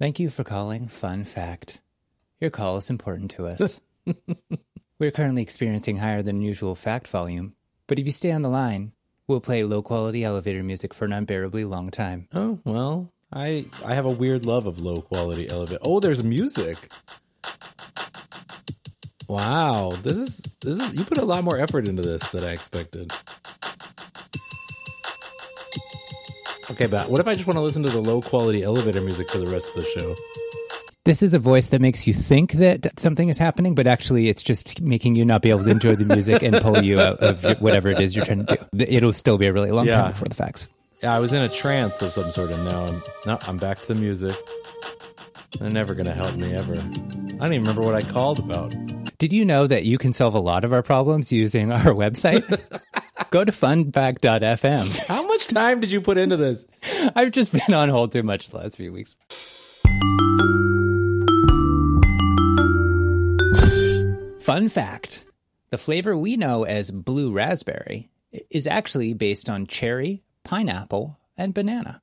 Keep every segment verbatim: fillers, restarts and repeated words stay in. Thank you for calling Fun Fact. Your call is important to us. We're currently experiencing higher than usual fact volume, but if you stay on the line, we'll play low-quality elevator music for an unbearably long time. Oh, well, I I have a weird love of low-quality elevator. Oh, there's music. Wow, this is this is you put a lot more effort into this than I expected. Okay, but what if I just want to listen to the low-quality elevator music for the rest of the show? This is a voice that makes you think that something is happening, but actually it's just making you not be able to enjoy the music and pull you out of whatever it is you're trying to do. It'll still be a really long yeah. time before the facts. Yeah, I was in a trance of some sort, and now I'm, no, I'm back to the music. They're never going to help me, ever. I don't even remember what I called about. Did you know that you can solve a lot of our problems using our website? Go to funbag dot f m. How much time did you put into this? I've just been on hold too much the last few weeks. Fun fact, the flavor we know as blue raspberry is actually based on cherry, pineapple, and banana.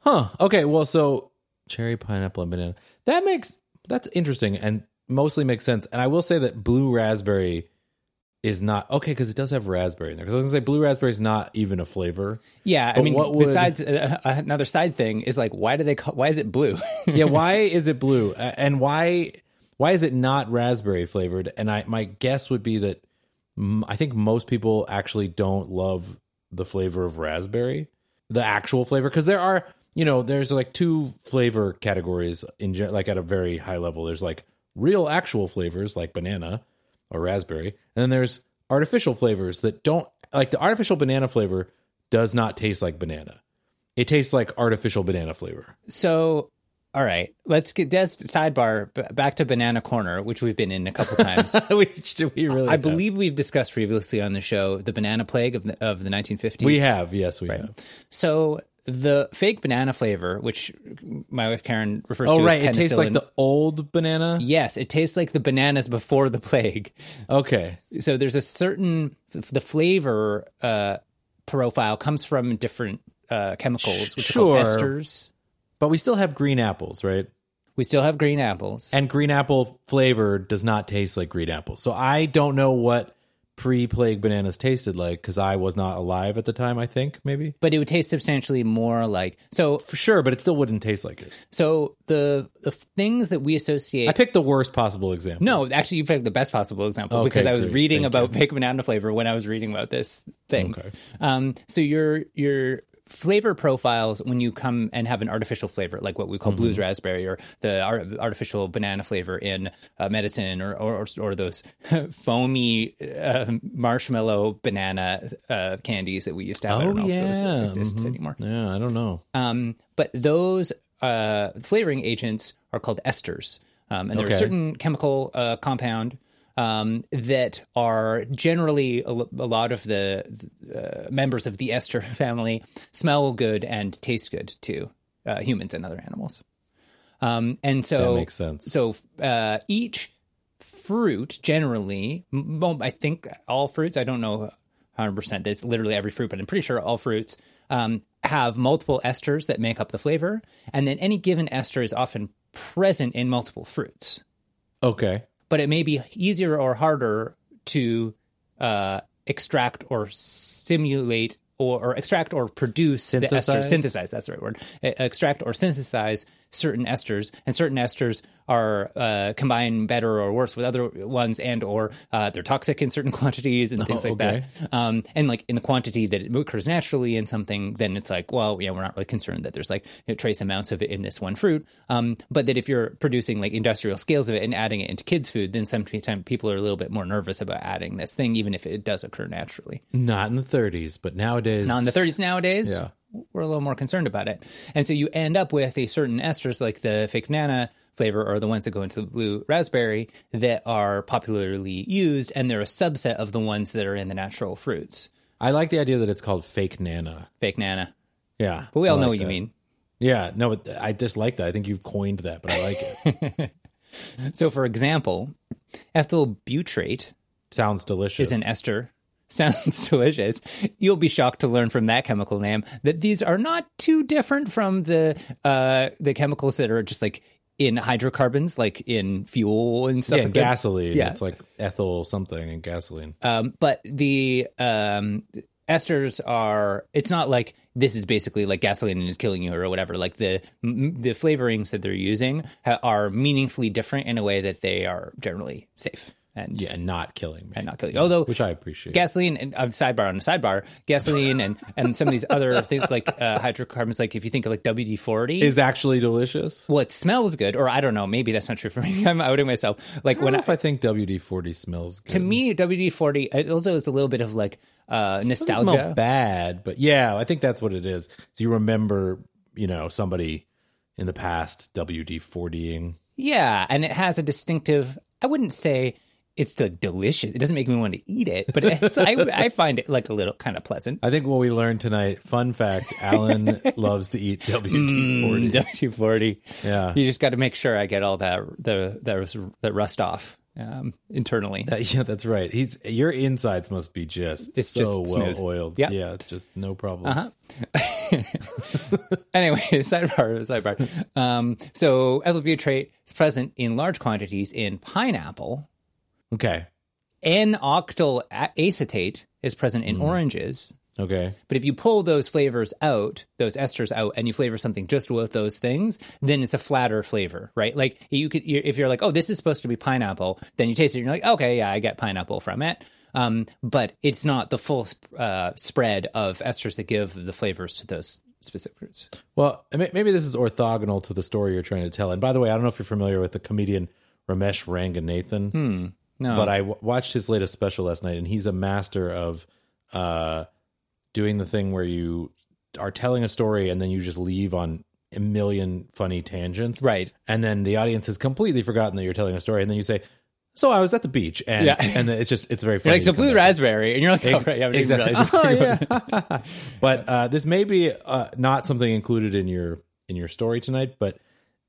Huh. Okay, well, so cherry, pineapple, and banana. That makes, that's interesting and mostly makes sense. And I will say that blue raspberry is not, okay, because it does have raspberry in there. Because I was going to say blue raspberry is not even a flavor. Yeah, but I mean, what would, besides, uh, another side thing is like, why do they call, why is it blue? yeah, why is it blue? Uh, and why... Why is it not raspberry flavored? And I my guess would be that m- I think most people actually don't love the flavor of raspberry, the actual flavor. Because there are, you know, there's like two flavor categories in ge- like at a very high level. There's like real actual flavors like banana or raspberry. And then there's artificial flavors that don't, like the artificial banana flavor does not taste like banana. It tastes like artificial banana flavor. So... All right, let's get this sidebar back to Banana Corner, which we've been in a couple times. we, we really I have. believe we've discussed previously on the show the banana plague of the, of the nineteen fifties. We have, yes, we right. have. So the fake banana flavor, which my wife Karen refers oh, to right. as penicillin. Oh, right, it tastes like the old banana? Yes, it tastes like the bananas before the plague. Okay. So there's a certain, the flavor uh, profile comes from different uh, chemicals, which sure. are called esters. But we still have green apples, right? We still have green apples. And green apple flavor does not taste like green apples. So I don't know what pre-plague bananas tasted like because I was not alive at the time, I think, maybe. But it would taste substantially more like... so for sure, but it still wouldn't taste like it. So the, the things that we associate... I picked the worst possible example. No, actually, you picked the best possible example okay, because I was great. reading Thank about you. fake banana flavor when I was reading about this thing. Okay. Um, so you're... you're flavor profiles when you come and have an artificial flavor, like what we call mm-hmm. blues raspberry or the artificial banana flavor in uh, medicine or, or or those foamy uh, marshmallow banana uh, candies that we used to have. Oh, I don't know yeah. if those exist mm-hmm. anymore. Yeah, I don't know. Um, but those uh, flavoring agents are called esters. Um, and okay. there's a certain chemical uh, compound Um, that are generally a, a lot of the uh, members of the ester family smell good and taste good to uh, humans and other animals. Um, and so, that makes sense. So uh, each fruit generally, well, I think all fruits, I don't know one hundred percent, that's literally every fruit, but I'm pretty sure all fruits um, have multiple esters that make up the flavor. And then any given ester is often present in multiple fruits. Okay. But it may be easier or harder to uh, extract or simulate or, or extract or produce synthesize? the esters. Synthesize, that's the right word. Extract or synthesize certain esters, and certain esters are uh, combine better or worse with other ones, and or uh, they're toxic in certain quantities and things oh, like okay. that. Um, and like in the quantity that it occurs naturally in something, then it's like, well, yeah, we're not really concerned that there's like you know, trace amounts of it in this one fruit. Um, but that if you're producing like industrial scales of it and adding it into kids' food, then sometimes people are a little bit more nervous about adding this thing, even if it does occur naturally. Not in the thirties, but nowadays. Not in the thirties nowadays. Yeah. We're a little more concerned about it. And so you end up with a certain esters like the fake banana flavor or the ones that go into the blue raspberry that are popularly used, and they're a subset of the ones that are in the natural fruits. I like the idea that it's called fake nana. Fake nana. Yeah. But we all like know what that. you mean. Yeah. No, but I just like that. I think you've coined that, but I like it. So, for example, ethyl butyrate. Sounds delicious. Is an ester. Sounds delicious. You'll be shocked to learn from that chemical name that these are not too different from the uh, the chemicals that are just like in hydrocarbons, like in fuel and stuff. Yeah, like gasoline. Yeah. It's like ethyl something in gasoline. Um, but the um, esters are, it's not like this is basically like gasoline and is killing you or whatever. Like the the flavorings that they're using ha- are meaningfully different in a way that they are generally safe. And, yeah, and not killing me. And not killing me. Although, which I appreciate. Gasoline, and uh, sidebar on a sidebar, gasoline and, and some of these other things like uh, hydrocarbons, like if you think of like W D forty. Is actually delicious? Well, it smells good. Or I don't know. Maybe that's not true for me. I'm outing myself. Like I when I, if I think W D forty smells good. To me, W D forty, it also is a little bit of like uh, nostalgia. It doesn't smell bad, but yeah, I think that's what it is. So you remember, you know, somebody in the past W D forty-ing. Yeah, and it has a distinctive, I wouldn't say... It's the delicious. It doesn't make me want to eat it, but it's, I, I find it like a little kind of pleasant. I think what we learned tonight, fun fact, Alan loves to eat W D forty. Mm, W D forty. Yeah. You just got to make sure I get all that the the, the rust off um, internally. That, yeah, that's right. He's your insides must be just it's so just well smooth. Oiled. Yep. Yeah, it's just no problems. Uh-huh. Anyway, sidebar, sidebar. Um, so ethyl butyrate is present in large quantities in pineapple. Okay. N-octyl acetate is present in mm. oranges. Okay. But if you pull those flavors out, those esters out, and you flavor something just with those things, then it's a flatter flavor, right? Like you could, if you're like, oh, this is supposed to be pineapple, then you taste it and you're like, okay, yeah, I get pineapple from it. Um, but it's not the full uh, spread of esters that give the flavors to those specific fruits. Well, maybe this is orthogonal to the story you're trying to tell. And by the way, I don't know if you're familiar with the comedian Ramesh Ranganathan. Hmm. No. But I w- watched his latest special last night, and he's a master of uh, doing the thing where you are telling a story and then you just leave on a million funny tangents. Right. And then the audience has completely forgotten that you're telling a story. And then you say, so I was at the beach. And yeah. and it's just, it's very funny. You're like, so blue raspberry. And you're like, oh, right. I haven't exactly. even oh, yeah. But uh, this may be uh, not something included in your in your story tonight, but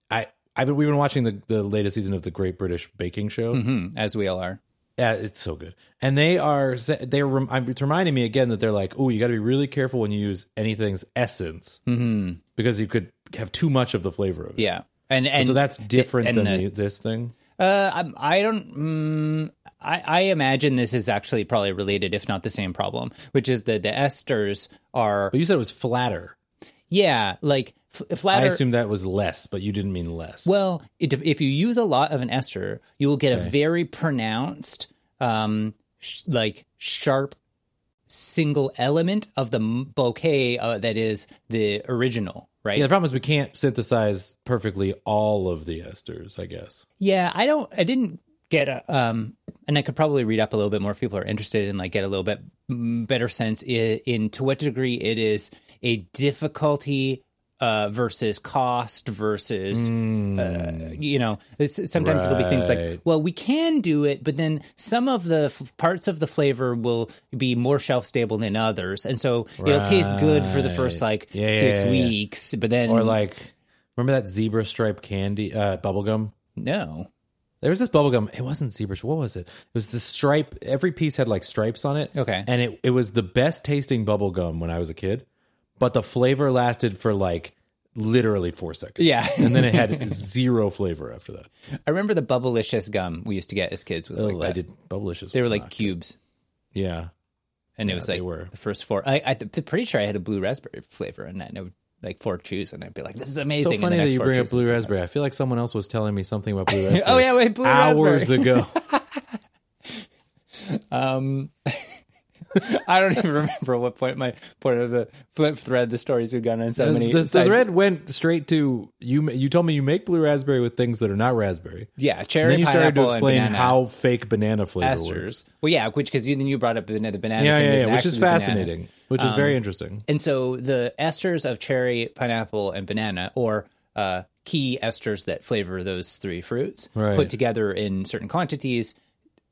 I... I've been, we've been watching the, the latest season of the Great British Baking Show, mm-hmm, as we all are. Yeah, it's so good. And they are they rem, it's reminding me again that they're like, oh, you got to be really careful when you use anything's essence, mm-hmm. because you could have too much of the flavor of it. Yeah, and and so that's different and, and than the, this thing. Uh, I, I don't. Um, I, I imagine this is actually probably related, if not the same problem, which is that the esters are. But you said it was flatter. Yeah, like. Flatter, I assume that was less, but you didn't mean less. Well, it, if you use a lot of an ester, you will get okay. a very pronounced, um, sh- like sharp single element of the bouquet uh, that is the original, right? Yeah, the problem is we can't synthesize perfectly all of the esters, I guess. Yeah, I don't, I didn't get a, um, and I could probably read up a little bit more if people are interested in like get a little bit better sense in, in to what degree it is a difficulty. Uh, versus cost versus, mm. uh, you know, sometimes right. it'll be things like, well, we can do it, but then some of the f- parts of the flavor will be more shelf stable than others. And so right. it'll taste good for the first like yeah, six yeah, yeah, weeks, yeah. but then. Or like, remember that zebra stripe candy, uh, bubblegum? No. There was this bubblegum. It wasn't zebra. What was it? It was the stripe. Every piece had like stripes on it. Okay. And it, it was the best tasting bubblegum when I was a kid. But the flavor lasted for like literally four seconds. Yeah. And then it had zero flavor after that. I remember the Bubblicious gum we used to get as kids was oh, like that. I did Bubblicious. They were like cubes. Good. Yeah. And yeah, it was like the first four. I, I'm pretty sure I had a blue raspberry flavor in that. And I would like four chews and I'd be like, this is amazing. It's so funny that you bring up blue raspberry. I feel like someone else was telling me something about blue raspberry. oh, yeah. Wait, blue hours raspberry. Hours ago. um. I don't even remember what point my point of the flip thread the stories we've gone on so many. The, the thread went straight to you. You told me you make blue raspberry with things that are not raspberry. Yeah, cherry. And then you started to explain how fake banana flavor esters. Works. Well, yeah, which because you, then you brought up the, the banana. Yeah, yeah, yeah, which is fascinating, banana. Which is um, very interesting. And so the esters of cherry, pineapple, and banana, or uh, key esters that flavor those three fruits, right. put together in certain quantities,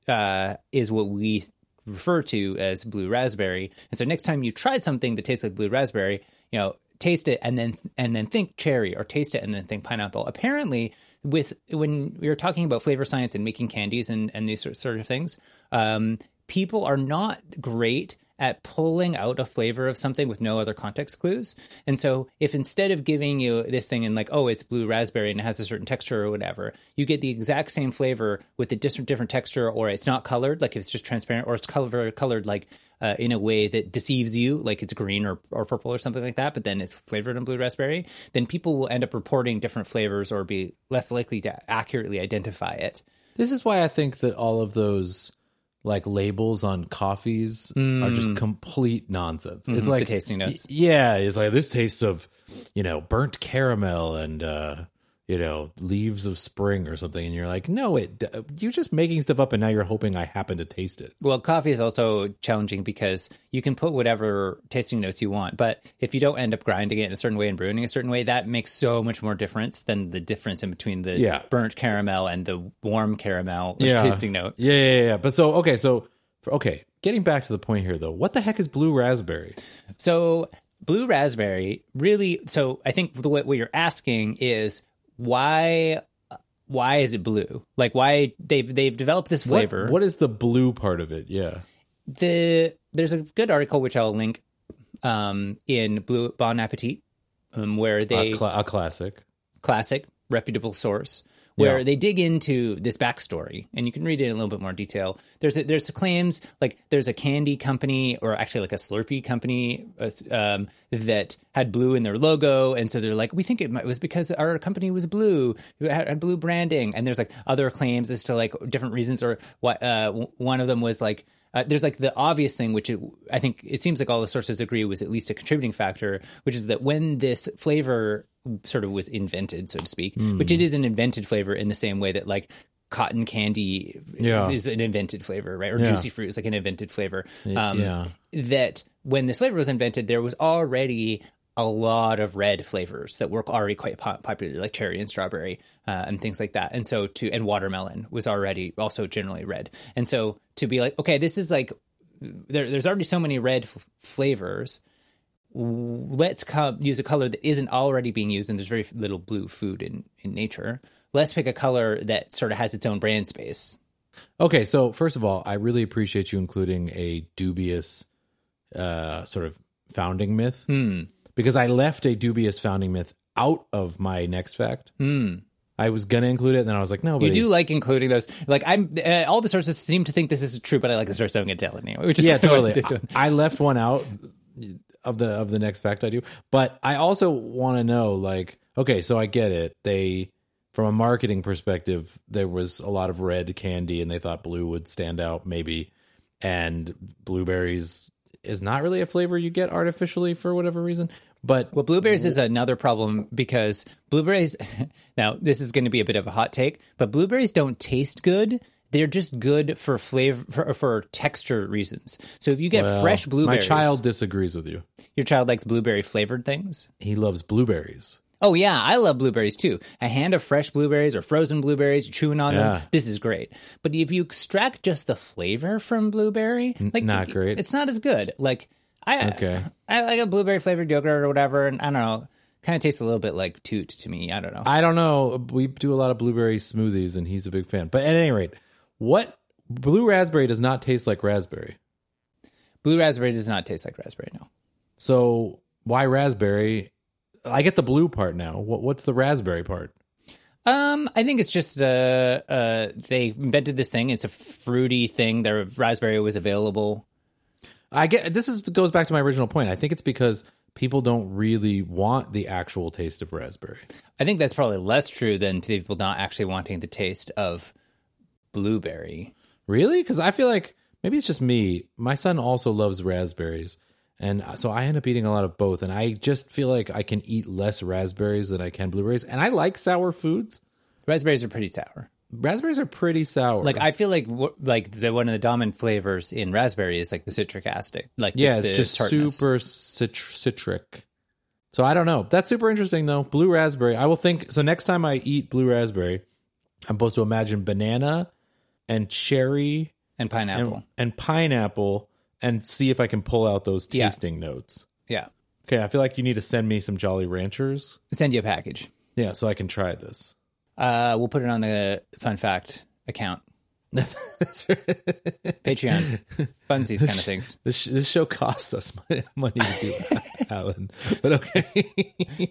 uh, is what we. Refer to as blue raspberry. And so next time you try something that tastes like blue raspberry, you know, taste it and then and then think cherry, or taste it and then think pineapple. Apparently, with when we were talking about flavor science and making candies and, and these sort of things, um, people are not great at pulling out a flavor of something with no other context clues. And so if instead of giving you this thing and like, oh, it's blue raspberry and it has a certain texture or whatever, you get the exact same flavor with a different, different texture, or it's not colored, like if it's just transparent, or it's color, colored like uh, in a way that deceives you, like it's green or, or purple or something like that, but then it's flavored in blue raspberry, then people will end up reporting different flavors or be less likely to accurately identify it. This is why I think that all of those like labels on coffees mm. are just complete nonsense. Mm-hmm. It's like the tasting notes. Yeah. It's like this tastes of, you know, burnt caramel and, uh, you know, leaves of spring or something. And you're like, no, it, you're just making stuff up and now you're hoping I happen to taste it. Well, coffee is also challenging because you can put whatever tasting notes you want, but if you don't end up grinding it in a certain way and brewing it a certain way, that makes so much more difference than the difference in between the yeah. burnt caramel and the warm caramel yeah. tasting note. Yeah, yeah, yeah. But so, okay, so, okay, getting back to the point here though, what the heck is blue raspberry? So blue raspberry really, so I think the, what you're asking is, Why why is it blue? Like why they've they've developed this flavor. What, what is the blue part of it? Yeah. The there's a good article which I'll link um, in Blue Bon Appétit um, where they a, cl- a classic classic reputable source where yeah. they dig into this backstory and you can read it in a little bit more detail. There's a, there's claims like there's a candy company or actually like a Slurpee company um, that had blue in their logo. And so they're like, we think it, might, it was because our company was blue, it had, had blue branding. And there's like other claims as to like different reasons or what uh, one of them was like, Uh, there's like the obvious thing, which it, I think it seems like all the sources agree was at least a contributing factor, which is that when this flavor sort of was invented, so to speak, mm. which it is an invented flavor in the same way that like cotton candy yeah. is an invented flavor, right? Or yeah. juicy fruit is like an invented flavor. Um, yeah. That when this flavor was invented, there was already a lot of red flavors that were already quite popular, like cherry and strawberry uh, and things like that. And so to, and watermelon was already also generally red. And so to be like, okay, this is like, there, there's already so many red f- flavors. Let's co- use a color that isn't already being used. And there's very little blue food in, in nature. Let's pick a color that sort of has its own brand space. Okay. So first of all, I really appreciate you including a dubious uh, sort of founding myth. Hmm. Because I left a dubious founding myth out of my next fact. Mm. I was going to include it, and then I was like, no. But you do like including those. Like, I'm uh, all the sources seem to think this is true, but I like the source I'm going to tell it anyway. Which is yeah, totally. I, I left one out of the of the next fact I do. But I also want to know, like, okay, so I get it. They, from a marketing perspective, there was a lot of red candy, and they thought blue would stand out, maybe. And blueberries is not really a flavor you get artificially for whatever reason. But well, blueberries is another problem because blueberries, now this is going to be a bit of a hot take, but blueberries don't taste good. They're just good for flavor, for, for texture reasons. So if you get well, fresh blueberries. My child disagrees with you. Your child likes blueberry flavored things? He loves blueberries. Oh, yeah, I love blueberries, too. A hand of fresh blueberries or frozen blueberries, chewing on yeah. them, this is great. But if you extract just the flavor from blueberry, like not great. It's not as good. Like, I, okay. I, I like a blueberry-flavored yogurt or whatever, and I don't know, kind of tastes a little bit like toot to me. I don't know. I don't know. We do a lot of blueberry smoothies, and he's a big fan. But at any rate, what blue raspberry does not taste like raspberry? Blue raspberry does not taste like raspberry, no. So why raspberry? I get the blue part now. What, what's the raspberry part? Um, I think it's just uh, uh, they invented this thing. It's a fruity thing. Their raspberry was available. I get this is goes back to my original point. I think it's because people don't really want the actual taste of raspberry. I think that's probably less true than people not actually wanting the taste of blueberry. Really? Because I feel like maybe it's just me. My son also loves raspberries. And so I end up eating a lot of both. And I just feel like I can eat less raspberries than I can blueberries. And I like sour foods. Raspberries are pretty sour. Raspberries are pretty sour. Like, I feel like like the one of the dominant flavors in raspberry is like the citric acid. Like yeah, the, the it's just tartness. Super citr- citric. So I don't know. That's super interesting, though. Blue raspberry. I will think. So next time I eat blue raspberry, I'm supposed to imagine banana and cherry. And pineapple. And, and pineapple. And see if I can pull out those tasting yeah. notes. Yeah. Okay, I feel like you need to send me some Jolly Ranchers. I'll send you a package. Yeah, so I can try this. Uh, we'll put it on the Fun Fact account. Patreon funsies kind of things. This, this show costs us money to do, Alan. But okay.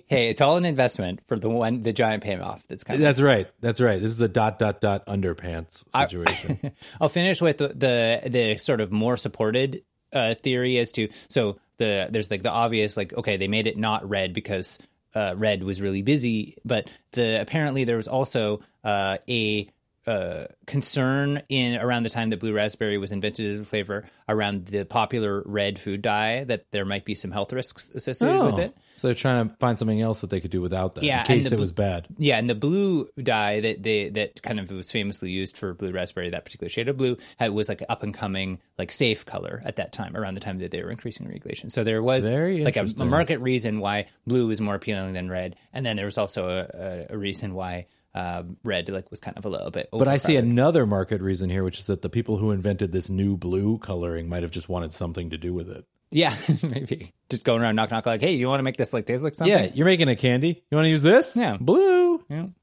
Hey, it's all an investment for the one the giant payoff. That's kind of that's right. That's right. This is a dot dot dot underpants situation. I, I'll finish with the, the the sort of more supported uh, theory as to so the there's like the obvious like okay they made it not red because uh, red was really busy, but the apparently there was also uh, a Uh, concern in around the time that blue raspberry was invented as a flavor around the popular red food dye that there might be some health risks associated oh, with it. So they're trying to find something else that they could do without that yeah, in case the, it was bad. Yeah, and the blue dye that they that kind of was famously used for blue raspberry, that particular shade of blue, had, was like an up and coming like safe color at that time around the time that they were increasing regulation. So there was Very like a, a market reason why blue was more appealing than red, and then there was also a, a, a reason why Uh, red like was kind of a little bit overpowered. But I see another market reason here, which is that the people who invented this new blue coloring might have just wanted something to do with it. Yeah, maybe. Just going around knock knock like, hey, you want to make this like taste like something? Yeah, you're making a candy. You want to use this? Yeah. Blue. Yeah.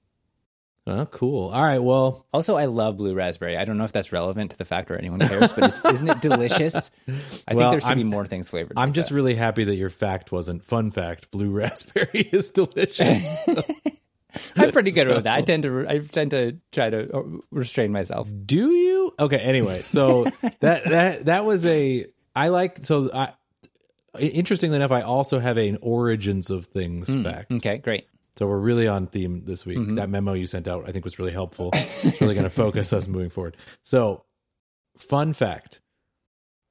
Oh, cool. All right, well. Also, I love blue raspberry. I don't know if that's relevant to the fact or anyone cares, but it's, isn't it delicious? I well, think there should I'm, be more things flavored. I'm like just that. Really happy that your fact wasn't fun fact. Blue raspberry is delicious. So. I'm pretty good so, with that. I tend to I tend to try to restrain myself. Do you? Okay. Anyway, so that that that was a I like so. I, interestingly enough, I also have an origins of things mm, fact. Okay, great. So we're really on theme this week. Mm-hmm. That memo you sent out, I think, was really helpful. It's really going to focus us moving forward. So, fun fact: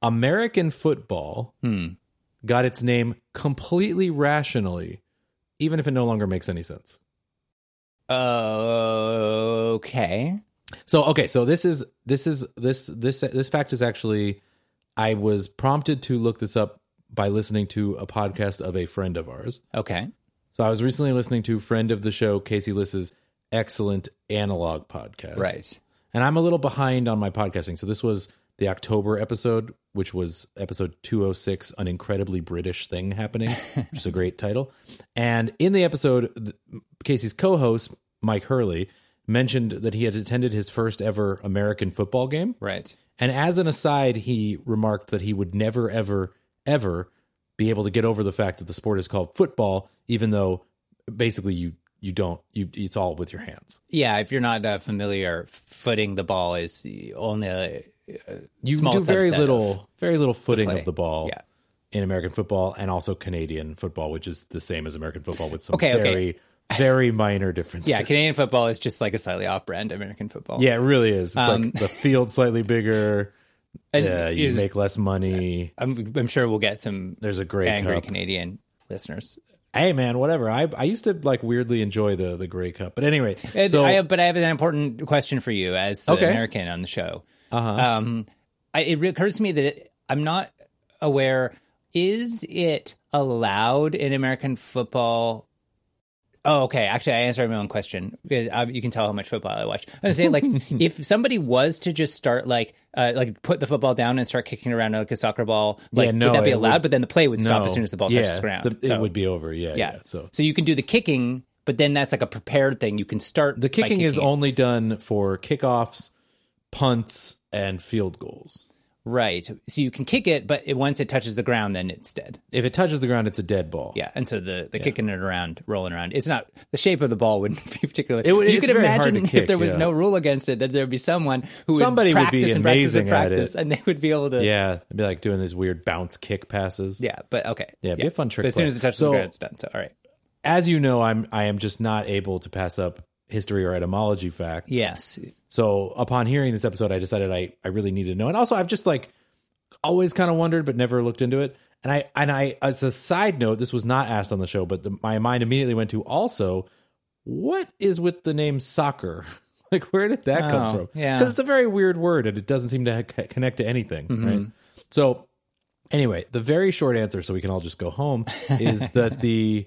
American football mm. got its name completely rationally, even if it no longer makes any sense. Uh, okay. So, okay. So this is, this is, this, this, this fact is actually, I was prompted to look this up by listening to a podcast of a friend of ours. Okay. So I was recently listening to friend of the show, Casey Liss's excellent Analog podcast. Right. And I'm a little behind on my podcasting. So this was the October episode, which was episode two oh six, An Incredibly British Thing Happening, which is a great title. And in the episode, Casey's co-host, Mike Hurley, mentioned that he had attended his first ever American football game. Right. And as an aside, he remarked that he would never, ever, ever be able to get over the fact that the sport is called football, even though basically you You don't, you, it's all with your hands. Yeah. If you're not uh, familiar, footing the ball is only a, a you small do very little, very little footing the of the ball yeah. in American football and also Canadian football, which is the same as American football with some okay, very, okay. very minor differences. Yeah. Canadian football is just like a slightly off brand American football. Yeah, it really is. It's um, like the field's slightly bigger. And uh, you just make less money. I'm, I'm sure we'll get some There's a Grey angry Cup. Canadian listeners. Hey man, whatever. I I used to like weirdly enjoy the the Grey Cup, but anyway. So I, but I have an important question for you as the okay. American on the show. Uh-huh. Um, I, it occurs to me that it, I'm not aware. Is it allowed in American football? Oh, okay. Actually, I answered my own question. I, you can tell how much football I watched. I was saying, like, if somebody was to just start, like, uh, like put the football down and start kicking around like a soccer ball, like, yeah, no, would that be allowed? Would, but then the play would no, stop as soon as the ball yeah, touches the ground. The, so, it would be over, yeah, yeah. yeah so. so you can do the kicking, but then that's like a prepared thing. You can start The kicking, by kicking is it. Only done for kickoffs, punts, and field goals. Right. So you can kick it, but it, once it touches the ground, then it's dead. If it touches the ground, it's a dead ball. Yeah. And so the, the yeah. kicking it around, rolling around, it's not, the shape of the ball wouldn't be particularly. It would, you could imagine kick, if there was yeah. no rule against it, that there would be someone who Somebody would practice would be and practice and practice, and they would be able to. Yeah. It'd be like doing these weird bounce kick passes. Yeah. But okay. Yeah. It'd yeah. be a fun trick. But as soon as it touches so, the ground, it's done. So, all right. As you know, I'm, I am just not able to pass up history or etymology facts. Yes. So upon hearing this episode, I decided I, I really needed to know. And also, I've just like always kind of wondered, but never looked into it. And I, and I, as a side note, this was not asked on the show, but the, my mind immediately went to also, what is with the name soccer? Like, where did that oh, come from? Yeah. Because it's a very weird word and it doesn't seem to ha- connect to anything. Mm-hmm. Right. So anyway, the very short answer, so we can all just go home, is that the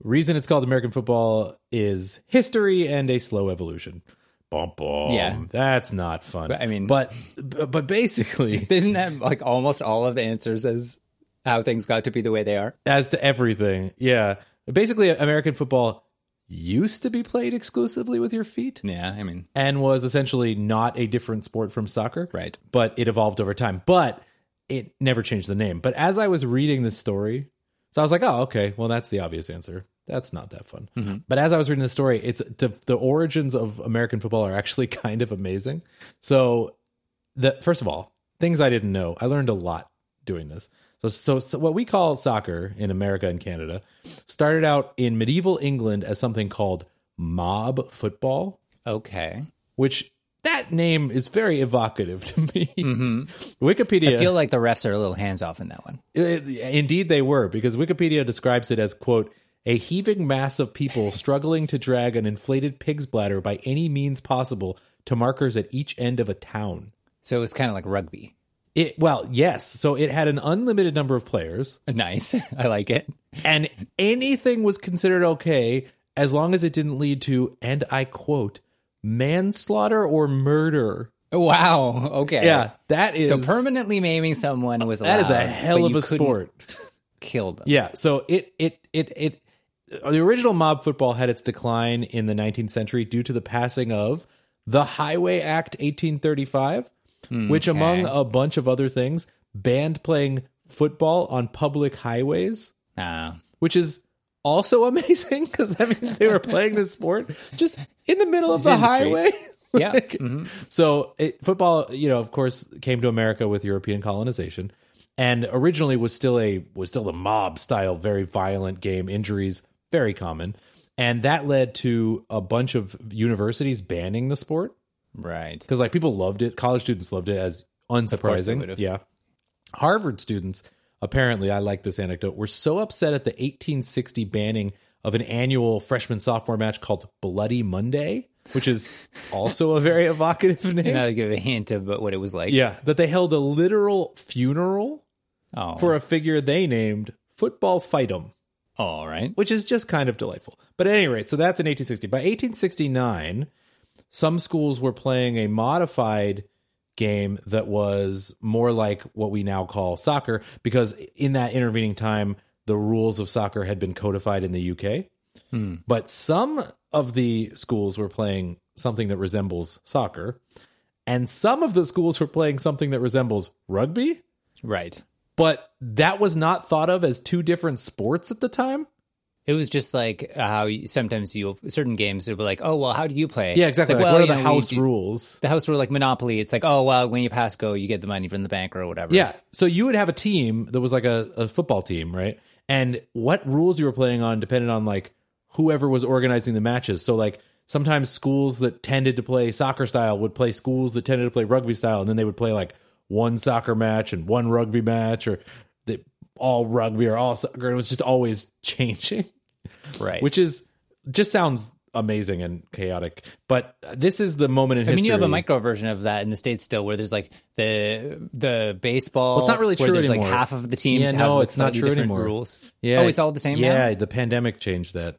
reason it's called American football is history and a slow evolution. Bum, bum. Yeah, that's not fun. But, I mean, but but basically, isn't that like almost all of the answers as how things got to be the way they are? As to everything, yeah. Basically, American football used to be played exclusively with your feet. Yeah, I mean. And was essentially not a different sport from soccer. Right. But it evolved over time. But it never changed the name. But as I was reading this story, so I was like, oh, okay, well, that's the obvious answer. That's not that fun. Mm-hmm. But as I was reading the story, it's the, the origins of American football are actually kind of amazing. So, the first of all, things I didn't know. I learned a lot doing this. So, so, so what we call soccer in America and Canada started out in medieval England as something called mob football. Okay. Which, that name is very evocative to me. Mm-hmm. Wikipedia. I feel like the refs are a little hands-off in that one. It, indeed they were, because Wikipedia describes it as, quote, a heaving mass of people struggling to drag an inflated pig's bladder by any means possible to markers at each end of a town. So it was kind of like rugby. It Well, yes. So it had an unlimited number of players. Nice. I like it. And anything was considered okay as long as it didn't lead to, and I quote, manslaughter or murder. Wow. Okay. Yeah, that is... So permanently maiming someone was allowed. That is a hell of a sport. Kill them. Yeah. So it it it... it the original mob football had its decline in the nineteenth century due to the passing of the Highway Act eighteen thirty-five, okay, which, among a bunch of other things, banned playing football on public highways, oh. which is also amazing because that means they were playing this sport just in the middle of the highway. Yeah. Like, mm-hmm. So it, football, you know, of course, came to America with European colonization, and originally was still a was still a mob style, very violent game. Injuries very common. And that led to a bunch of universities banning the sport. Right. Because like people loved it. College students loved it, as unsurprising. Yeah. Harvard students, apparently, I like this anecdote, were so upset at the eighteen sixty banning of an annual freshman-sophomore match called Bloody Monday, which is also a very evocative name. And I'll give a hint of what it was like. Yeah. That they held a literal funeral oh. for a figure they named Football Fightum. All right. Which is just kind of delightful. But at any rate, so that's in eighteen sixty. By eighteen sixty-nine, some schools were playing a modified game that was more like what we now call soccer, because in that intervening time, the rules of soccer had been codified in the U K. Hmm. But some of the schools were playing something that resembles soccer, and some of the schools were playing something that resembles rugby. Right. But that was not thought of as two different sports at the time. It was just like how sometimes you'll, certain games, it'll be like, oh, well, how do you play? Yeah, exactly. Like, like, well, what are the know, house do, rules? The house rule, like Monopoly. It's like, oh, well, when you pass go, you get the money from the bank or whatever. Yeah. So you would have a team that was like a, a football team, right? And what rules you were playing on depended on like whoever was organizing the matches. So like sometimes schools that tended to play soccer style would play schools that tended to play rugby style, and then they would play like one soccer match and one rugby match, or the all rugby or all soccer. It was just always changing. Right. Which is just sounds amazing and chaotic. But this is the moment in I history. I mean, you have a micro version of that in the States still, where there's like the the baseball. Well, it's not really true where there's anymore. Like half of the teams. Yeah, have no, it's not true anymore. Rules. Yeah. Oh, it's all the same. Yeah. Now? The pandemic changed that.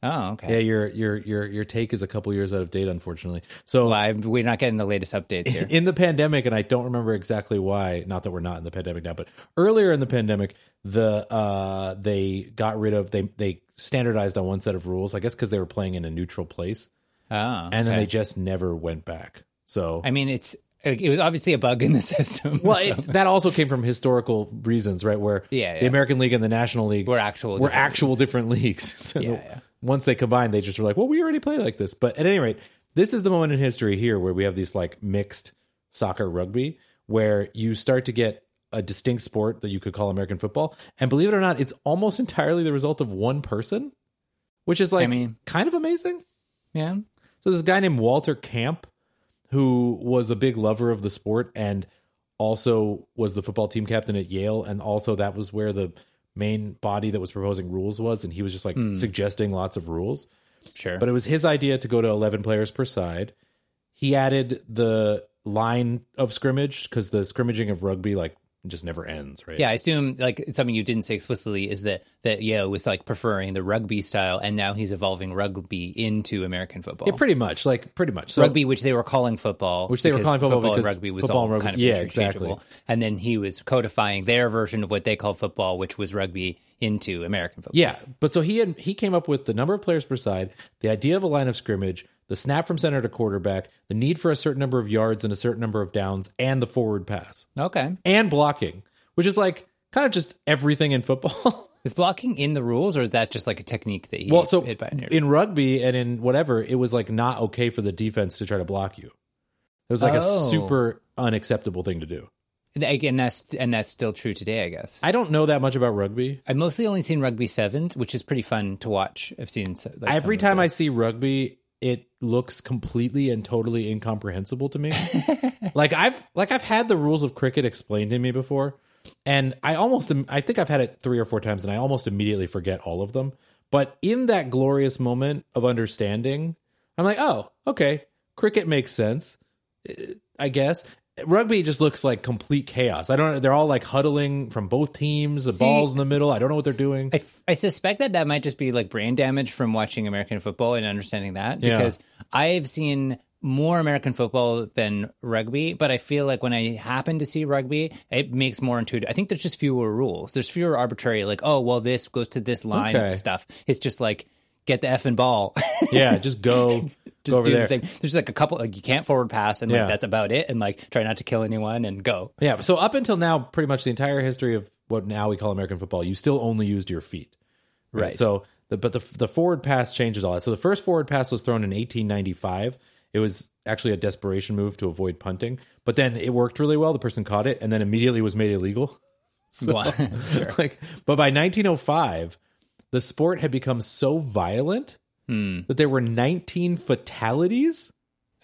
Oh, okay. Yeah, your your your your take is a couple years out of date, unfortunately. So well, I, we're not getting the latest updates here. In the pandemic, and I don't remember exactly why. Not that we're not in the pandemic now, but earlier in the pandemic, the uh, they got rid of they they standardized on one set of rules. I guess because they were playing in a neutral place, oh, and okay. then they just never went back. So I mean, it's it was obviously a bug in the system. Well, so. it, that also came from historical reasons, right? Where yeah, yeah. the American League and the National League were actual were actual leagues. different leagues. So yeah. The, yeah. Once they combined, they just were like, well, we already play like this. But at any rate, this is the moment in history here where we have these like mixed soccer rugby, where you start to get a distinct sport that you could call American football. And believe it or not, it's almost entirely the result of one person, which is like I mean, kind of amazing. Yeah. So this guy named Walter Camp, who was a big lover of the sport and also was the football team captain at Yale. And also that was where the main body that was proposing rules was, and he was just like mm. suggesting lots of rules. Sure. But it was his idea to go to eleven players per side. He added the line of scrimmage because the scrimmaging of rugby like just never ends, right? Yeah, I assume like something you didn't say explicitly is that that Yale was like preferring the rugby style, and now he's evolving rugby into American football. Yeah, pretty much, like pretty much so, rugby, which they were calling football, which they were calling football, football because and rugby was football all rugby. Kind of yeah, interchangeable. Exactly. And then he was codifying their version of what they called football, which was rugby, into American football. Yeah, but so he had, he came up with the number of players per side, the idea of a line of scrimmage, the snap from center to quarterback, the need for a certain number of yards and a certain number of downs, and the forward pass. Okay. And blocking, which is like kind of just everything in football. Is blocking in the rules, or is that just like a technique that he well, so pioneered? In rugby and in whatever, it was like not okay for the defense to try to block you. It was like oh. a super unacceptable thing to do. And again, that's and that's still true today, I guess. I don't know that much about rugby. I've mostly only seen rugby sevens, which is pretty fun to watch. I've seen like, every time I see rugby, it looks completely and totally incomprehensible to me. like I've like I've had the rules of cricket explained to me before, and I almost I think I've had it three or four times, and I almost immediately forget all of them. But in that glorious moment of understanding, I'm like, oh, okay, cricket makes sense, I guess. Rugby just looks like complete chaos. I don't. They're all like huddling from both teams. The See, ball's in the middle. I don't know what they're doing. I, I suspect that that might just be like brain damage from watching American football and understanding that because yeah. I've seen more American football than rugby, but I feel like when I happen to see rugby, it makes more intuitive. I think there's just fewer rules. There's fewer arbitrary like, oh, well, this goes to this line okay. and stuff. It's just like get the effing ball. yeah, just go. Just over do there. The thing. There's like a couple, like you can't forward pass, and like yeah. that's about it. And like try not to kill anyone and go. Yeah. So up until now, pretty much the entire history of what now we call American football, you still only used your feet, right? right. So, the, but the the forward pass changes all that. So the first forward pass was thrown in eighteen ninety-five. It was actually a desperation move to avoid punting, but then it worked really well. The person caught it, and then immediately was made illegal. So, well, sure. like, but by nineteen oh five, the sport had become so violent. Hmm. That there were nineteen fatalities.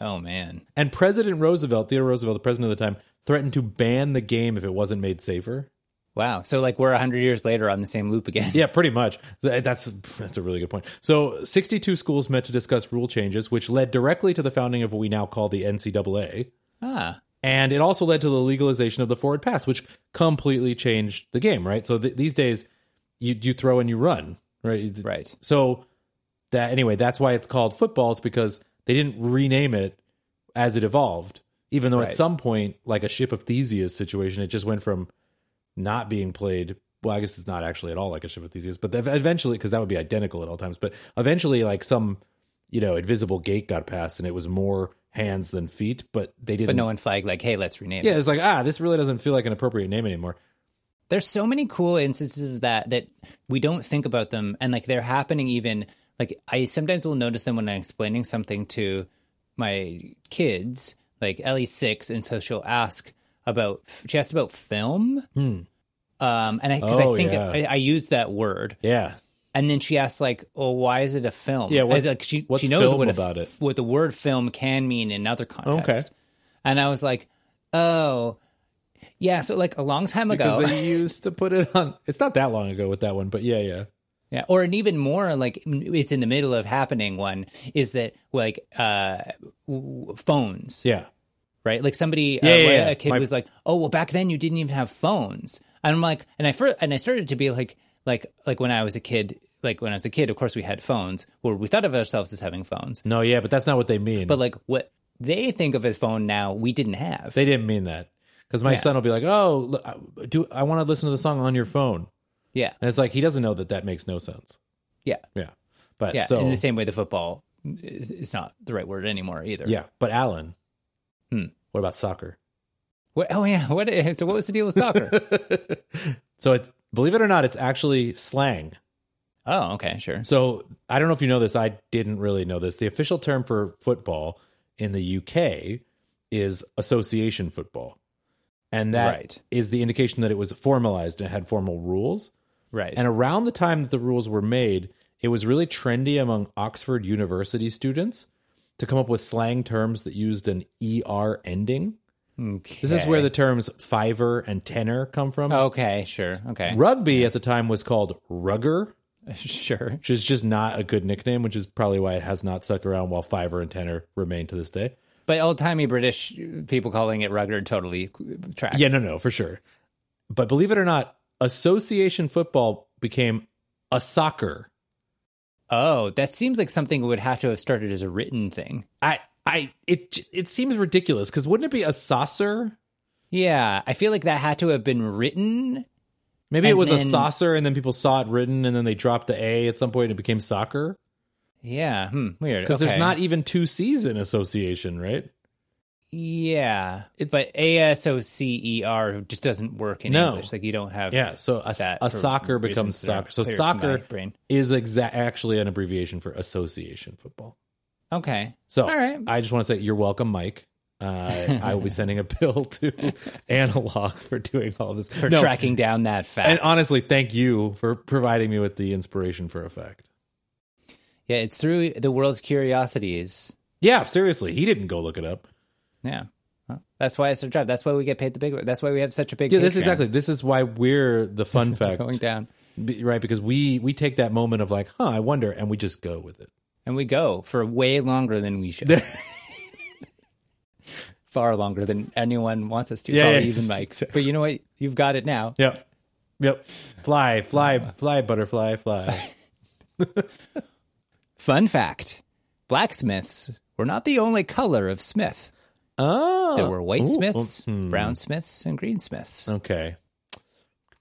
Oh, man. And President Roosevelt, Theodore Roosevelt, the president of the time, threatened to ban the game if it wasn't made safer. Wow. So like we're one hundred years later on the same loop again. Yeah, pretty much. That's that's a really good point. So sixty-two schools met to discuss rule changes, which led directly to the founding of what we now call the N C double A. Ah. And it also led to the legalization of the forward pass, which completely changed the game, right? So th- these days, you, you throw and you run, right? Right. So... That, anyway, that's why it's called football. It's because they didn't rename it as it evolved, even though right. at some point, like a Ship of Theseus situation, it just went from not being played. Well, I guess it's not actually at all like a Ship of Theseus, but eventually, because that would be identical at all times. But eventually, like some, you know, invisible gate got passed and it was more hands than feet, but they didn't. But no one flagged like, hey, let's rename yeah, it. Yeah, it's like, ah, this really doesn't feel like an appropriate name anymore. There's so many cool instances of that that we don't think about them. And like they're happening even... Like, I sometimes will notice them when I'm explaining something to my kids, like Ellie's six, and so she'll ask about, she asks about film, hmm. um, and I, cause oh, I think yeah. I, I use that word. Yeah. And then she asks, like, oh, why is it a film? Yeah, what's, like she, what's she knows film what a, about it? What the word film can mean in other contexts. Okay. And I was like, oh... Yeah, so, like, a long time ago... Because they used to put it on... It's not that long ago with that one, but yeah, yeah. Yeah, or an even more like it's in the middle of happening one is that like uh, w- phones. Yeah. Right. Like somebody, yeah, uh, yeah, yeah. a kid My... was like, oh, well, back then you didn't even have phones. And I'm like, and I first, and I started to be like, like, like when I was a kid, like when I was a kid, of course, we had phones where we thought of ourselves as having phones. No. Yeah. But that's not what they mean. But like what they think of as phone now, we didn't have. They didn't mean that because my yeah. son will be like, oh, do I want to listen to the song on your phone? Yeah. And it's like, he doesn't know that that makes no sense. Yeah. Yeah. But yeah, so. In the same way, the football is not the right word anymore either. Yeah. But Alan, hmm. what about soccer? What, oh, yeah. What? So what was the deal with soccer? So it's, believe it or not, it's actually slang. Oh, okay. Sure. So I don't know if you know this. I didn't really know this. The official term for football in the U K is association football. And that right. is the indication that it was formalized and had formal rules. Right. And around the time that the rules were made, it was really trendy among Oxford University students to come up with slang terms that used an E R ending. Okay. This is where the terms fiver and tenner come from. Okay, sure. Okay. Rugby at the time was called rugger. Sure. Which is just not a good nickname, which is probably why it has not stuck around while fiver and tenner remain to this day. But old-timey British people calling it rugger totally tracks. Yeah, no, no, for sure. But believe it or not, association football became a soccer. Oh, that seems like something would have to have started as a written thing. I, I, it, it seems ridiculous because wouldn't it be a saucer? Yeah, I feel like that had to have been written. Maybe it was then, a saucer, and then people saw it written, and then they dropped the A at some point, and it became soccer. Yeah, hmm, weird. Because okay. There's not even two C's in association, right? Yeah, it's, but A S O C E R just doesn't work in no. English. Like, you don't have yeah, so a, a soccer becomes soccer. So soccer is exa- actually an abbreviation for association football. Okay. So all right. I just want to say you're welcome, Mike. Uh, I will be sending a bill to Analog for doing all this. For no, tracking down that fact. And honestly, thank you for providing me with the inspiration for a fact. Yeah, it's through the world's curiosities. Yeah, seriously. He didn't go look it up. Yeah. Well, that's why it's a drive. That's why we get paid the big That's why we have such a big Yeah, Patreon. This is exactly. This is why we're the fun fact. Going down. Right, because we, we take that moment of like, huh, I wonder, and we just go with it. And we go for way longer than we should. Far longer than anyone wants us to. Yeah, probably yeah, even Mike. Exactly. But you know what? You've got it now. Yep. Yep. Fly, fly, uh, fly, butterfly, fly. Fun fact. Blacksmiths were not the only color of smith. Oh. There were white smiths, hmm. brown smiths, and green smiths. Okay.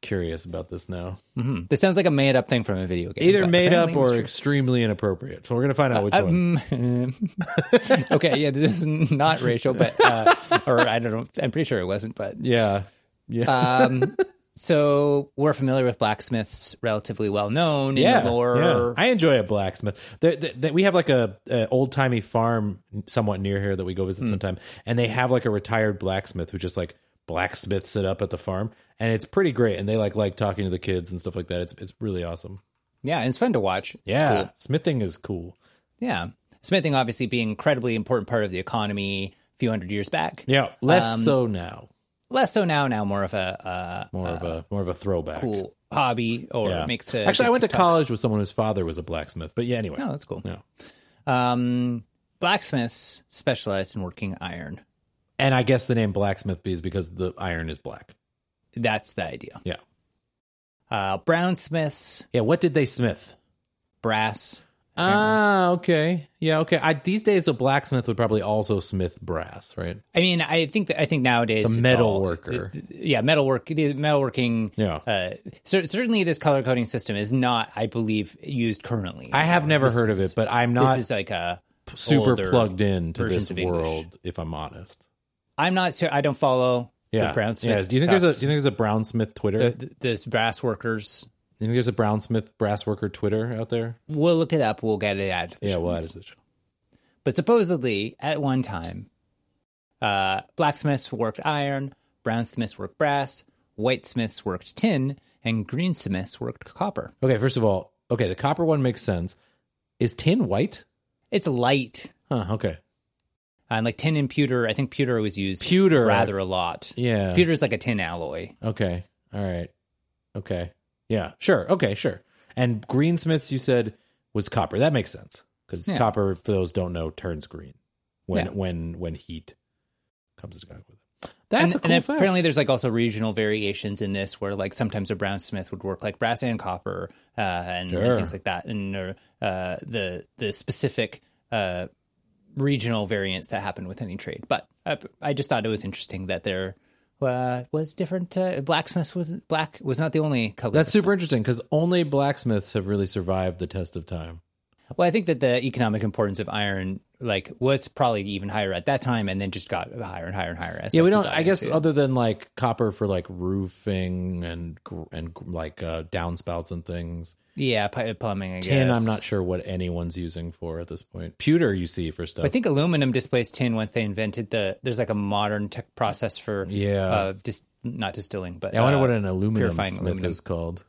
Curious about this now. Mm-hmm. This sounds like a made-up thing from a video game. Either made up or extremely inappropriate. So we're going to find out which uh, um, one. Okay, yeah, this is not racial, but, uh, or I don't know, I'm pretty sure it wasn't, but. Yeah, yeah. Um, so we're familiar with blacksmiths, relatively well-known in yeah, the lore. Yeah. I enjoy a blacksmith. They're, they're, we have like a, a old-timey farm somewhat near here that we go visit mm. sometime, and they have like a retired blacksmith who just like blacksmiths it up at the farm, and it's pretty great, and they like like talking to the kids and stuff like that. It's it's really awesome. Yeah, and it's fun to watch. Yeah, cool. Smithing is cool. Yeah, smithing obviously being an incredibly important part of the economy a few hundred years back. Yeah, less um, so now. Less so now. Now more of a uh, more uh, of a more of a throwback cool hobby or yeah. makes a actually. I went to college with someone whose father was a blacksmith, but yeah, anyway. Oh, that's cool. Yeah, um, blacksmiths specialized in working iron. And I guess the name blacksmith is because the iron is black. That's the idea. Yeah. Uh, brown smiths. Yeah. What did they smith? Brass. Ah, okay. Yeah, okay. I, these days, a blacksmith would probably also smith brass, right? I mean, I think that, I think nowadays it's a metal it's all, worker. Yeah, metal work, metalworking. Yeah. Uh, cer- certainly, this color coding system is not, I believe, used currently. I have never this, heard of it, but I'm not. This is like a super plugged in to this world, if I'm honest. I'm not sure. I don't follow yeah. the brown smith. Yeah. Do you think talks. there's a do you think there's a brown smith Twitter? The, the, this brass workers. Do you think there's a brown smith brass worker Twitter out there? We'll look it up. We'll get it added. Yeah, we'll add it to the show. But supposedly, at one time, uh, blacksmiths worked iron, brownsmiths worked brass, whitesmiths worked tin, and greensmiths worked copper. Okay, first of all, okay, the copper one makes sense. Is tin white? It's light. Huh. Okay. And like tin and pewter, I think pewter was used pewter, rather a lot. Yeah. Pewter is like a tin alloy. Okay. All right. Okay. Yeah. Sure. Okay. Sure. And greensmiths, you said, was copper. That makes sense. Because yeah. copper, for those who don't know, turns green when yeah. when when heat comes into contact with it. That's and, a cool and fact. Apparently there's like also regional variations in this where like sometimes a brownsmith would work like brass and copper uh, and, sure. and things like that. And uh, the, the specific... Uh, regional variants that happen with any trade, but uh, I just thought it was interesting that there uh, was different uh, blacksmiths was black was not the only color. That's super interesting because only blacksmiths have really survived the test of time. Well, I think that the economic importance of iron like was probably even higher at that time, and then just got higher and higher and higher. As yeah, we don't. I guess too. Other than like copper for like roofing and and like uh, downspouts and things. Yeah, plumbing, I guess. Tin, I'm not sure what anyone's using for at this point. Pewter, you see, for stuff. I think aluminum displaced tin once they invented the... There's like a modern tech process for... Yeah. Uh, dis, not distilling, but... Yeah, I wonder uh, what an aluminum smith aluminum. is called.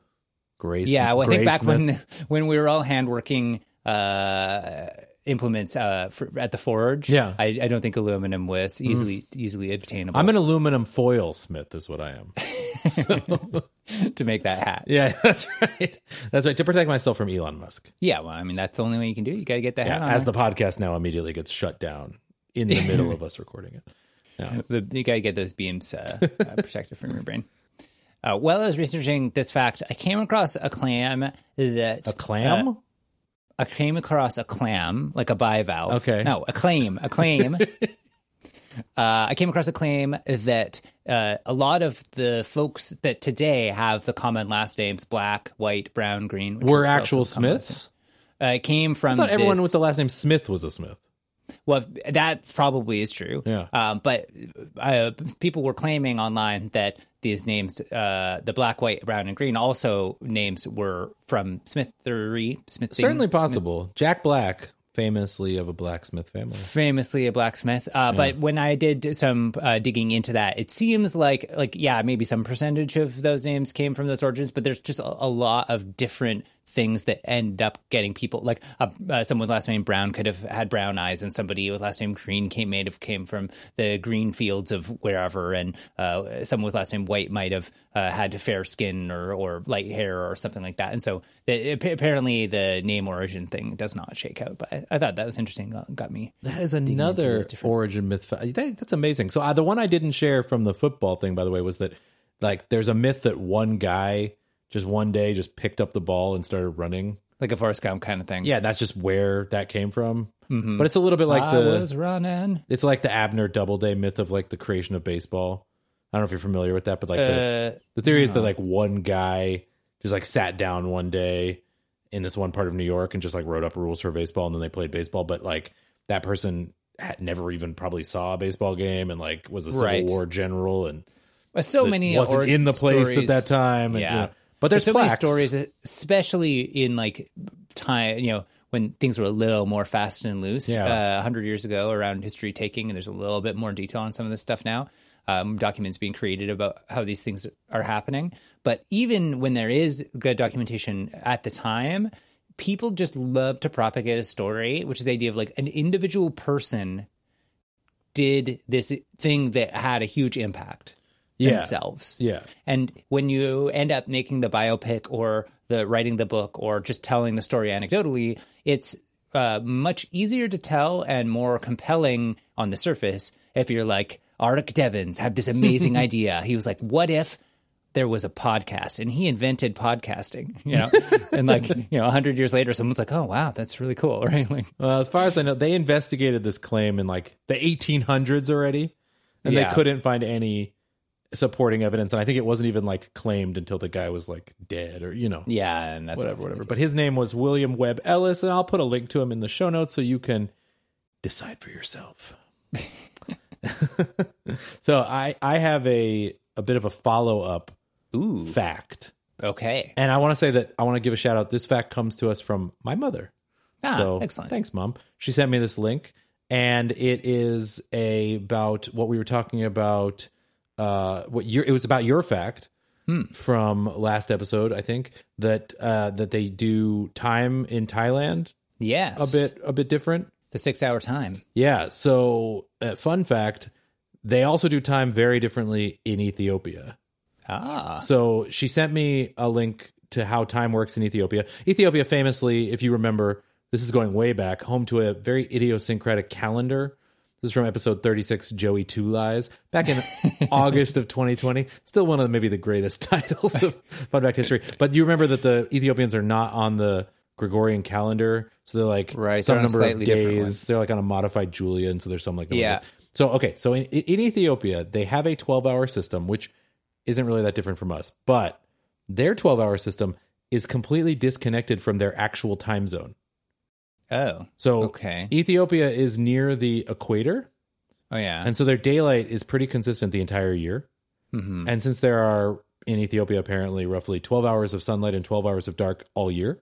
Gray Yeah, well, I think back when, when we were all hand-working uh, implements uh, for, at the forge, yeah. I, I don't think aluminum was easily mm. easily obtainable. I'm an aluminum foil smith is what I am. So... to make that hat. Yeah, that's right. That's right. To protect myself from Elon Musk. Yeah, well, I mean, that's the only way you can do it. You got to get that yeah, hat on. As there. The podcast now immediately gets shut down in the middle of us recording it. Yeah. The, you got to get those beams uh, uh, protected from your brain. Uh, while I was researching this fact, I came across a clam that... A clam? Uh, I came across a clam, like a bivalve. Okay. No, a claim. A claim Uh, I came across a claim that uh, a lot of the folks that today have the common last names, black, white, brown, green. Were actual Smiths? Uh, it came from I thought everyone this... with the last name Smith was a Smith. Well, that probably is true. Yeah. Um, but uh, people were claiming online that these names, uh, the black, white, brown, and green, also names were from Smithery. Smithing, Certainly possible. Smith. Jack Black. Famously of a blacksmith family. Famously a blacksmith. Uh, yeah. But when I did some uh, digging into that, it seems like, like yeah, maybe some percentage of those names came from those origins, but there's just a, a lot of different things that end up getting people, like uh, uh, someone with last name Brown could have had brown eyes, and somebody with last name Green came, made of, came from the green fields of wherever, and uh, someone with last name White might have uh, had fair skin or, or light hair or something like that. And so it, apparently the name origin thing does not shake out, but I, I thought that was interesting. Got me. That is another origin myth. That, that's amazing. So uh, the one I didn't share from the football thing, by the way, was that like there's a myth that one guy just one day just picked up the ball and started running. Like a Forrest Gump kind of thing. Yeah, that's just where that came from. Mm-hmm. But it's a little bit like I the... I was running. It's like the Abner Doubleday myth of like the creation of baseball. I don't know if you're familiar with that, but like uh, the, the theory no. is that like one guy... just like sat down one day in this one part of New York and just like wrote up rules for baseball, and then they played baseball. But like that person had never even probably saw a baseball game, and like was a Civil right. War general, and so many wasn't in the place stories. At that time. And, yeah, you know, but there's, there's so plaques. Many stories, especially in like time, you know, when things were a little more fast and loose. Yeah, uh, a hundred years ago, around history taking, and there's a little bit more detail on some of this stuff now. Um, documents being created about how these things are happening. But even when there is good documentation at the time, people just love to propagate a story, which is the idea of like an individual person did this thing that had a huge impact yeah. themselves. Yeah. And when you end up making the biopic or the writing the book or just telling the story anecdotally, it's uh, much easier to tell and more compelling on the surface if you're like, Arctic Devens had this amazing idea. He was like, what if there was a podcast? And he invented podcasting, you know? And like, you know, one hundred years later, someone's like, oh, wow, that's really cool, right? Like, well, as far as I know, they investigated this claim in like the eighteen hundreds already, and yeah. they couldn't find any supporting evidence. And I think it wasn't even like claimed until the guy was like dead or, you know. Yeah, and that's whatever, whatever. But his name was William Webb Ellis, and I'll put a link to him in the show notes so you can decide for yourself. So I, I have a, a bit of a follow-up Ooh. fact. Okay. And I want to say that I want to give a shout-out. This fact comes to us from my mother. Ah, so, excellent. Thanks, Mom. She sent me this link, and it is a, about what we were talking about. Uh, what your, It was about your fact hmm. from last episode, I think, that uh, that they do time in Thailand. Yes. A bit a bit different. The six-hour time. Yeah. So, uh, fun fact, they also do time very differently in Ethiopia. Ah. So, she sent me a link to how time works in Ethiopia. Ethiopia famously, if you remember, this is going way back, home to a very idiosyncratic calendar. This is from episode thirty-six, Joey Two Lies, back in August of twenty twenty. Still one of the, maybe the greatest titles of fun fact history. But you remember that the Ethiopians are not on the Gregorian calendar, so they're like right, some they're number of days. They're like on a modified Julian, so there's some like yeah. Days. So okay, so in, in Ethiopia, they have a twelve-hour system, which isn't really that different from us, but their twelve-hour system is completely disconnected from their actual time zone. Oh, so okay, Ethiopia is near the equator. Oh yeah, and so their daylight is pretty consistent the entire year, mm-hmm. and since there are in Ethiopia apparently roughly twelve hours of sunlight and twelve hours of dark all year.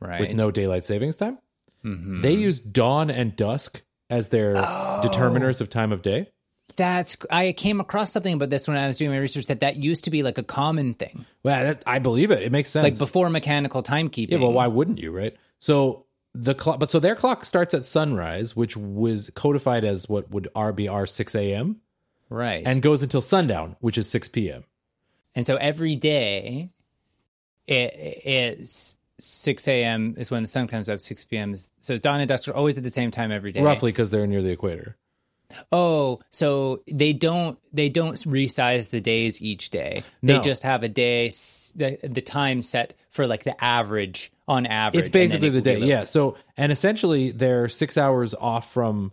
Right. With no daylight savings time. Mm-hmm. They use dawn and dusk as their oh, determiners of time of day. That's I came across something about this when I was doing my research, that that used to be like a common thing. Well, that, I believe it. It makes sense. Like before mechanical timekeeping. Yeah, well, why wouldn't you, right? So the clock, but so their clock starts at sunrise, which was codified as what would be our six a.m. Right. And goes until sundown, which is six p.m. And so every day it is... six a.m. is when the sun comes up, six p.m. is, so dawn and dusk are always at the same time every day. Roughly, because they're near the equator. Oh, so they don't they don't resize the days each day. No. They just have a day, the, the time set for like the average, on average. It's basically it the day, yeah. So, and essentially they're six hours off from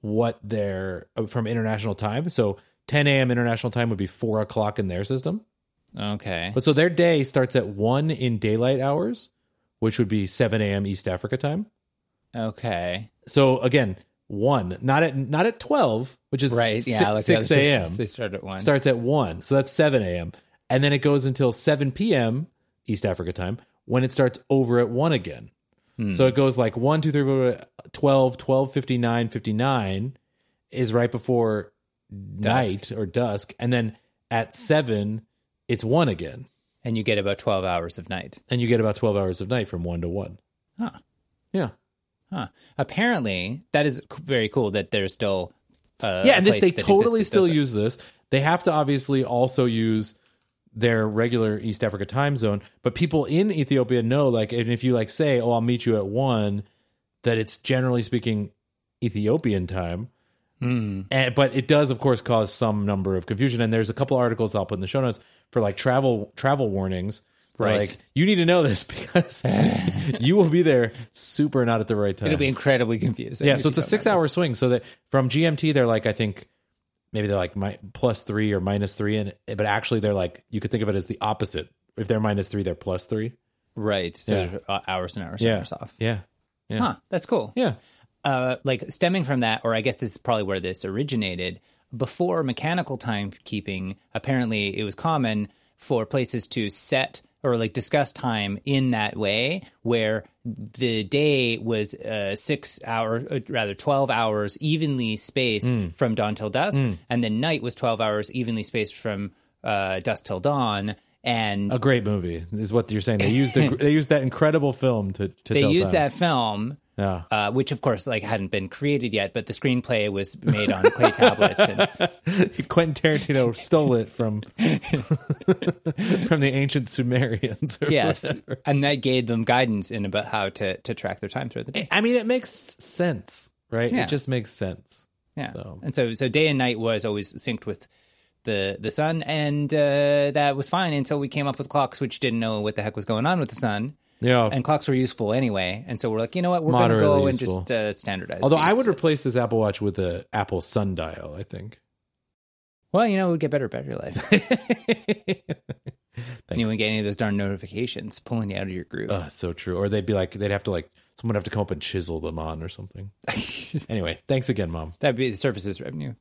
what their from international time. So ten a.m. international time would be four o'clock in their system. Okay. But so their day starts at one in daylight hours, which would be seven a.m. East Africa time. Okay. So again, one, not at not at twelve, which is right. six, yeah, like six a.m. They start at one. Starts at one. So that's seven a.m. And then it goes until seven p.m. East Africa time when it starts over at one again. Hmm. So it goes like one, two, three, twelve, twelve, fifty-nine, fifty-nine is right before dusk. night or dusk. And then at seven, it's one again. And you get about twelve hours of night. And you get about twelve hours of night from one to one. Huh. Yeah. Huh. Apparently, that is very cool that there's still a Yeah, and this they totally still doesn't. use this. They have to obviously also use their regular East Africa time zone, but people in Ethiopia know, like, and if you like say, oh, I'll meet you at one, that it's generally speaking Ethiopian time. Mm. And, but it does, of course, cause some number of confusion. And there's a couple articles I'll put in the show notes for like travel travel warnings. Right. Like, you need to know this because you will be there super not at the right time. It'll be incredibly confusing. Yeah, so it's a six-hour swing. So that from G M T, they're like, I think, maybe they're like my, plus three or minus three. and But actually, they're like, you could think of it as the opposite. If they're minus three, they're plus three. Right. So yeah. hours and hours and yeah. hours off. Yeah. yeah. Huh. That's cool. Yeah. Uh, like, stemming from that, or I guess this is probably where this originated, before mechanical timekeeping, apparently it was common for places to set or like discuss time in that way, where the day was uh, six hours, uh, rather twelve hours evenly spaced mm. from dawn till dusk, mm. and then night was twelve hours evenly spaced from uh, dusk till dawn. And a great movie is what you're saying. They used a, they used that incredible film to to they tell used time. that film. Yeah. Uh, which, of course, like hadn't been created yet, but the screenplay was made on clay tablets. And Quentin Tarantino stole it from from the ancient Sumerians. Yes, whatever. And that gave them guidance in about how to, to track their time through the day. I mean, it makes sense, right? Yeah. It just makes sense. Yeah, so. and so so day and night was always synced with the the sun, and uh, that was fine until we came up with clocks, which didn't know what the heck was going on with the sun. Yeah, and clocks were useful anyway, and so we're like, you know what, we're going to go and useful. just uh, standardize. Although these. I would replace this Apple Watch with an Apple sundial, I think. Well, you know, it would get better battery life. And you wouldn't get any of those darn notifications pulling you out of your groove. Oh, so true. Or they'd be like, they'd have to like, someone would have to come up and chisel them on or something. Anyway, thanks again, Mom. That'd be the services revenue.